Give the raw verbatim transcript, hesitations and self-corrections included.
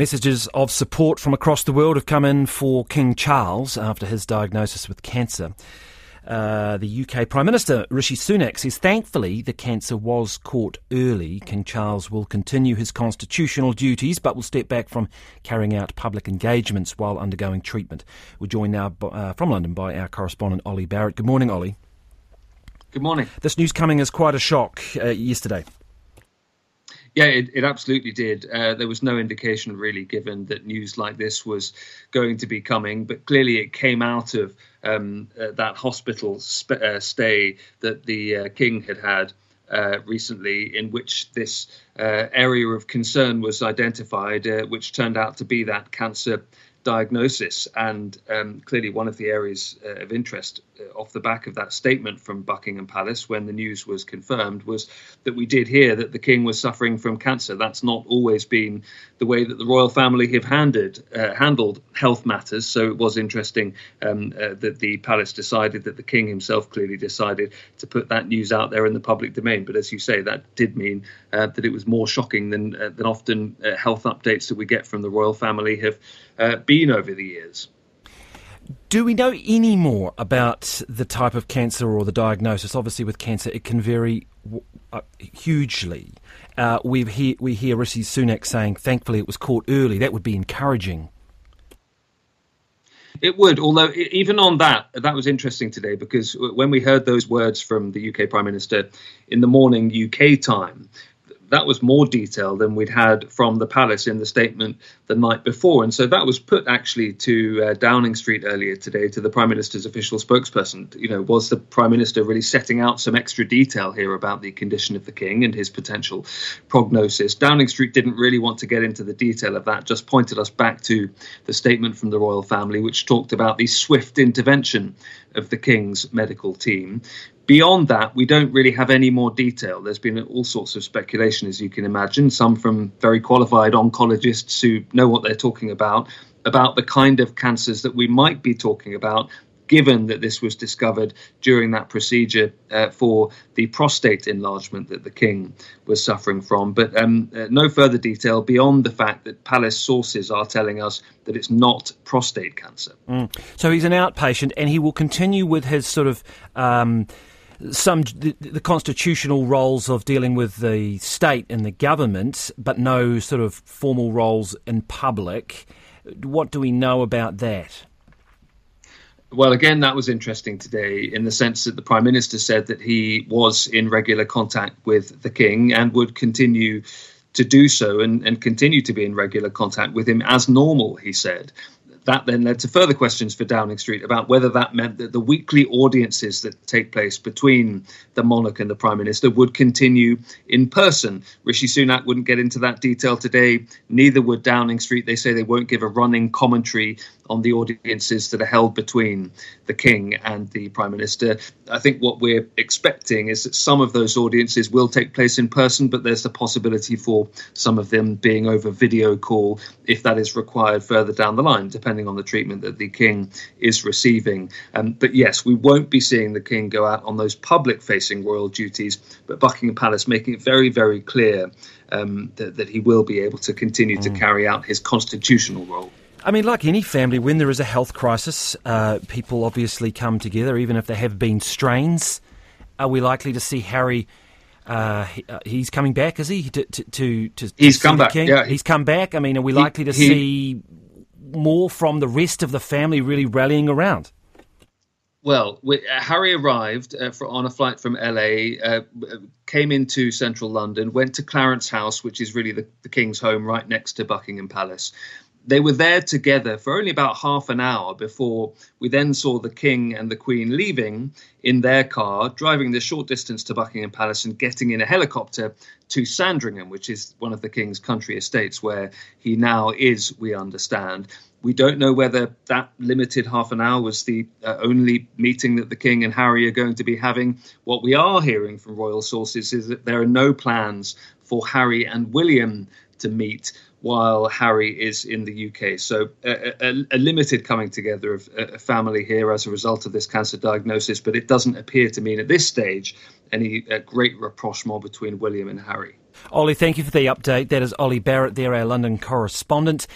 Messages of support from across the world have come in for King Charles after his diagnosis with cancer. Uh, the U K Prime Minister, Rishi Sunak, says thankfully the cancer was caught early. King Charles will continue his constitutional duties but will step back from carrying out public engagements while undergoing treatment. We're joined now uh, from London by our correspondent, Olly Barratt. Good morning, Olly. Good morning. This news coming as quite a shock uh, yesterday. Yeah, it, it absolutely did. Uh, there was no indication really given that news like this was going to be coming, but clearly it came out of um, uh, that hospital sp- uh, stay that the uh, King had had uh, recently, in which this uh, area of concern was identified, uh, which turned out to be that cancer diagnosis, and um, clearly one of the areas uh, of interest uh, off the back of that statement from Buckingham Palace when the news was confirmed was that we did hear that the King was suffering from cancer. That's not always been the way that the royal family have handed, uh, handled health matters, so it was interesting um, uh, that the Palace decided, that the King himself clearly decided to put that news out there in the public domain. But as you say, that did mean uh, that it was more shocking than, uh, than often uh, health updates that we get from the royal family have uh, been been over the years. Do we know any more about the type of cancer or the diagnosis? Obviously, with cancer, it can vary hugely. Uh, we hear, we hear Rishi Sunak saying, thankfully, it was caught early. That would be encouraging. It would, although even on that, that was interesting today, because when we heard those words from the U K Prime Minister in the morning U K time, that was more detail than we'd had from the Palace in the statement the night before. And so that was put actually to uh, Downing Street earlier today, to the Prime Minister's official spokesperson. You know, was the Prime Minister really setting out some extra detail here about the condition of the King and his potential prognosis? Downing Street didn't really want to get into the detail of that, just pointed us back to the statement from the royal family, which talked about the swift intervention of the King's medical team. Beyond that, we don't really have any more detail. There's been all sorts of speculation, as you can imagine, some from very qualified oncologists who know what they're talking about, about the kind of cancers that we might be talking about, given that this was discovered during that procedure uh, for the prostate enlargement that the King was suffering from. But um, uh, no further detail beyond the fact that Palace sources are telling us that it's not prostate cancer. Mm. So he's an outpatient, and he will continue with his sort of... Um Some the, the constitutional roles of dealing with the state and the government, but no sort of formal roles in public. What do we know about that? Well, again, that was interesting today in the sense that the Prime Minister said that he was in regular contact with the King and would continue to do so and, and continue to be in regular contact with him as normal, he said. That then led to further questions for Downing Street about whether that meant that the weekly audiences that take place between the monarch and the Prime Minister would continue in person. Rishi Sunak wouldn't get into that detail today. Neither would Downing Street. They say they won't give a running commentary on the audiences that are held between the King and the Prime Minister. I think what we're expecting is that some of those audiences will take place in person, but there's the possibility for some of them being over video call if that is required further down the line, depending on the treatment that the King is receiving. Um, but yes, we won't be seeing the King go out on those public-facing royal duties, but Buckingham Palace making it very, very clear um, that, that he will be able to continue mm. to carry out his constitutional role. I mean, like any family, when there is a health crisis, uh, people obviously come together, even if there have been strains. Are we likely to see Harry? Uh, he, uh, he's coming back, is he? To, to, to, to he's come back, King? Yeah. He's come back. I mean, are we likely he, to he, see more from the rest of the family really rallying around? Well, we, uh, Harry arrived uh, for, on a flight from L A, uh, came into central London, went to Clarence House, which is really the, the King's home right next to Buckingham Palace. They were there together for only about half an hour before we then saw the King and the Queen leaving in their car, driving the short distance to Buckingham Palace and getting in a helicopter to Sandringham, which is one of the King's country estates where he now is, we understand. We don't know whether that limited half an hour was the uh, only meeting that the King and Harry are going to be having. What we are hearing from royal sources is that there are no plans for Harry and William to meet while Harry is in the U K. So a, a, a limited coming together of a family here as a result of this cancer diagnosis, but it doesn't appear to mean at this stage any uh, great rapprochement between William and Harry. Olly, thank you for the update. That is Olly Barratt there, our London correspondent.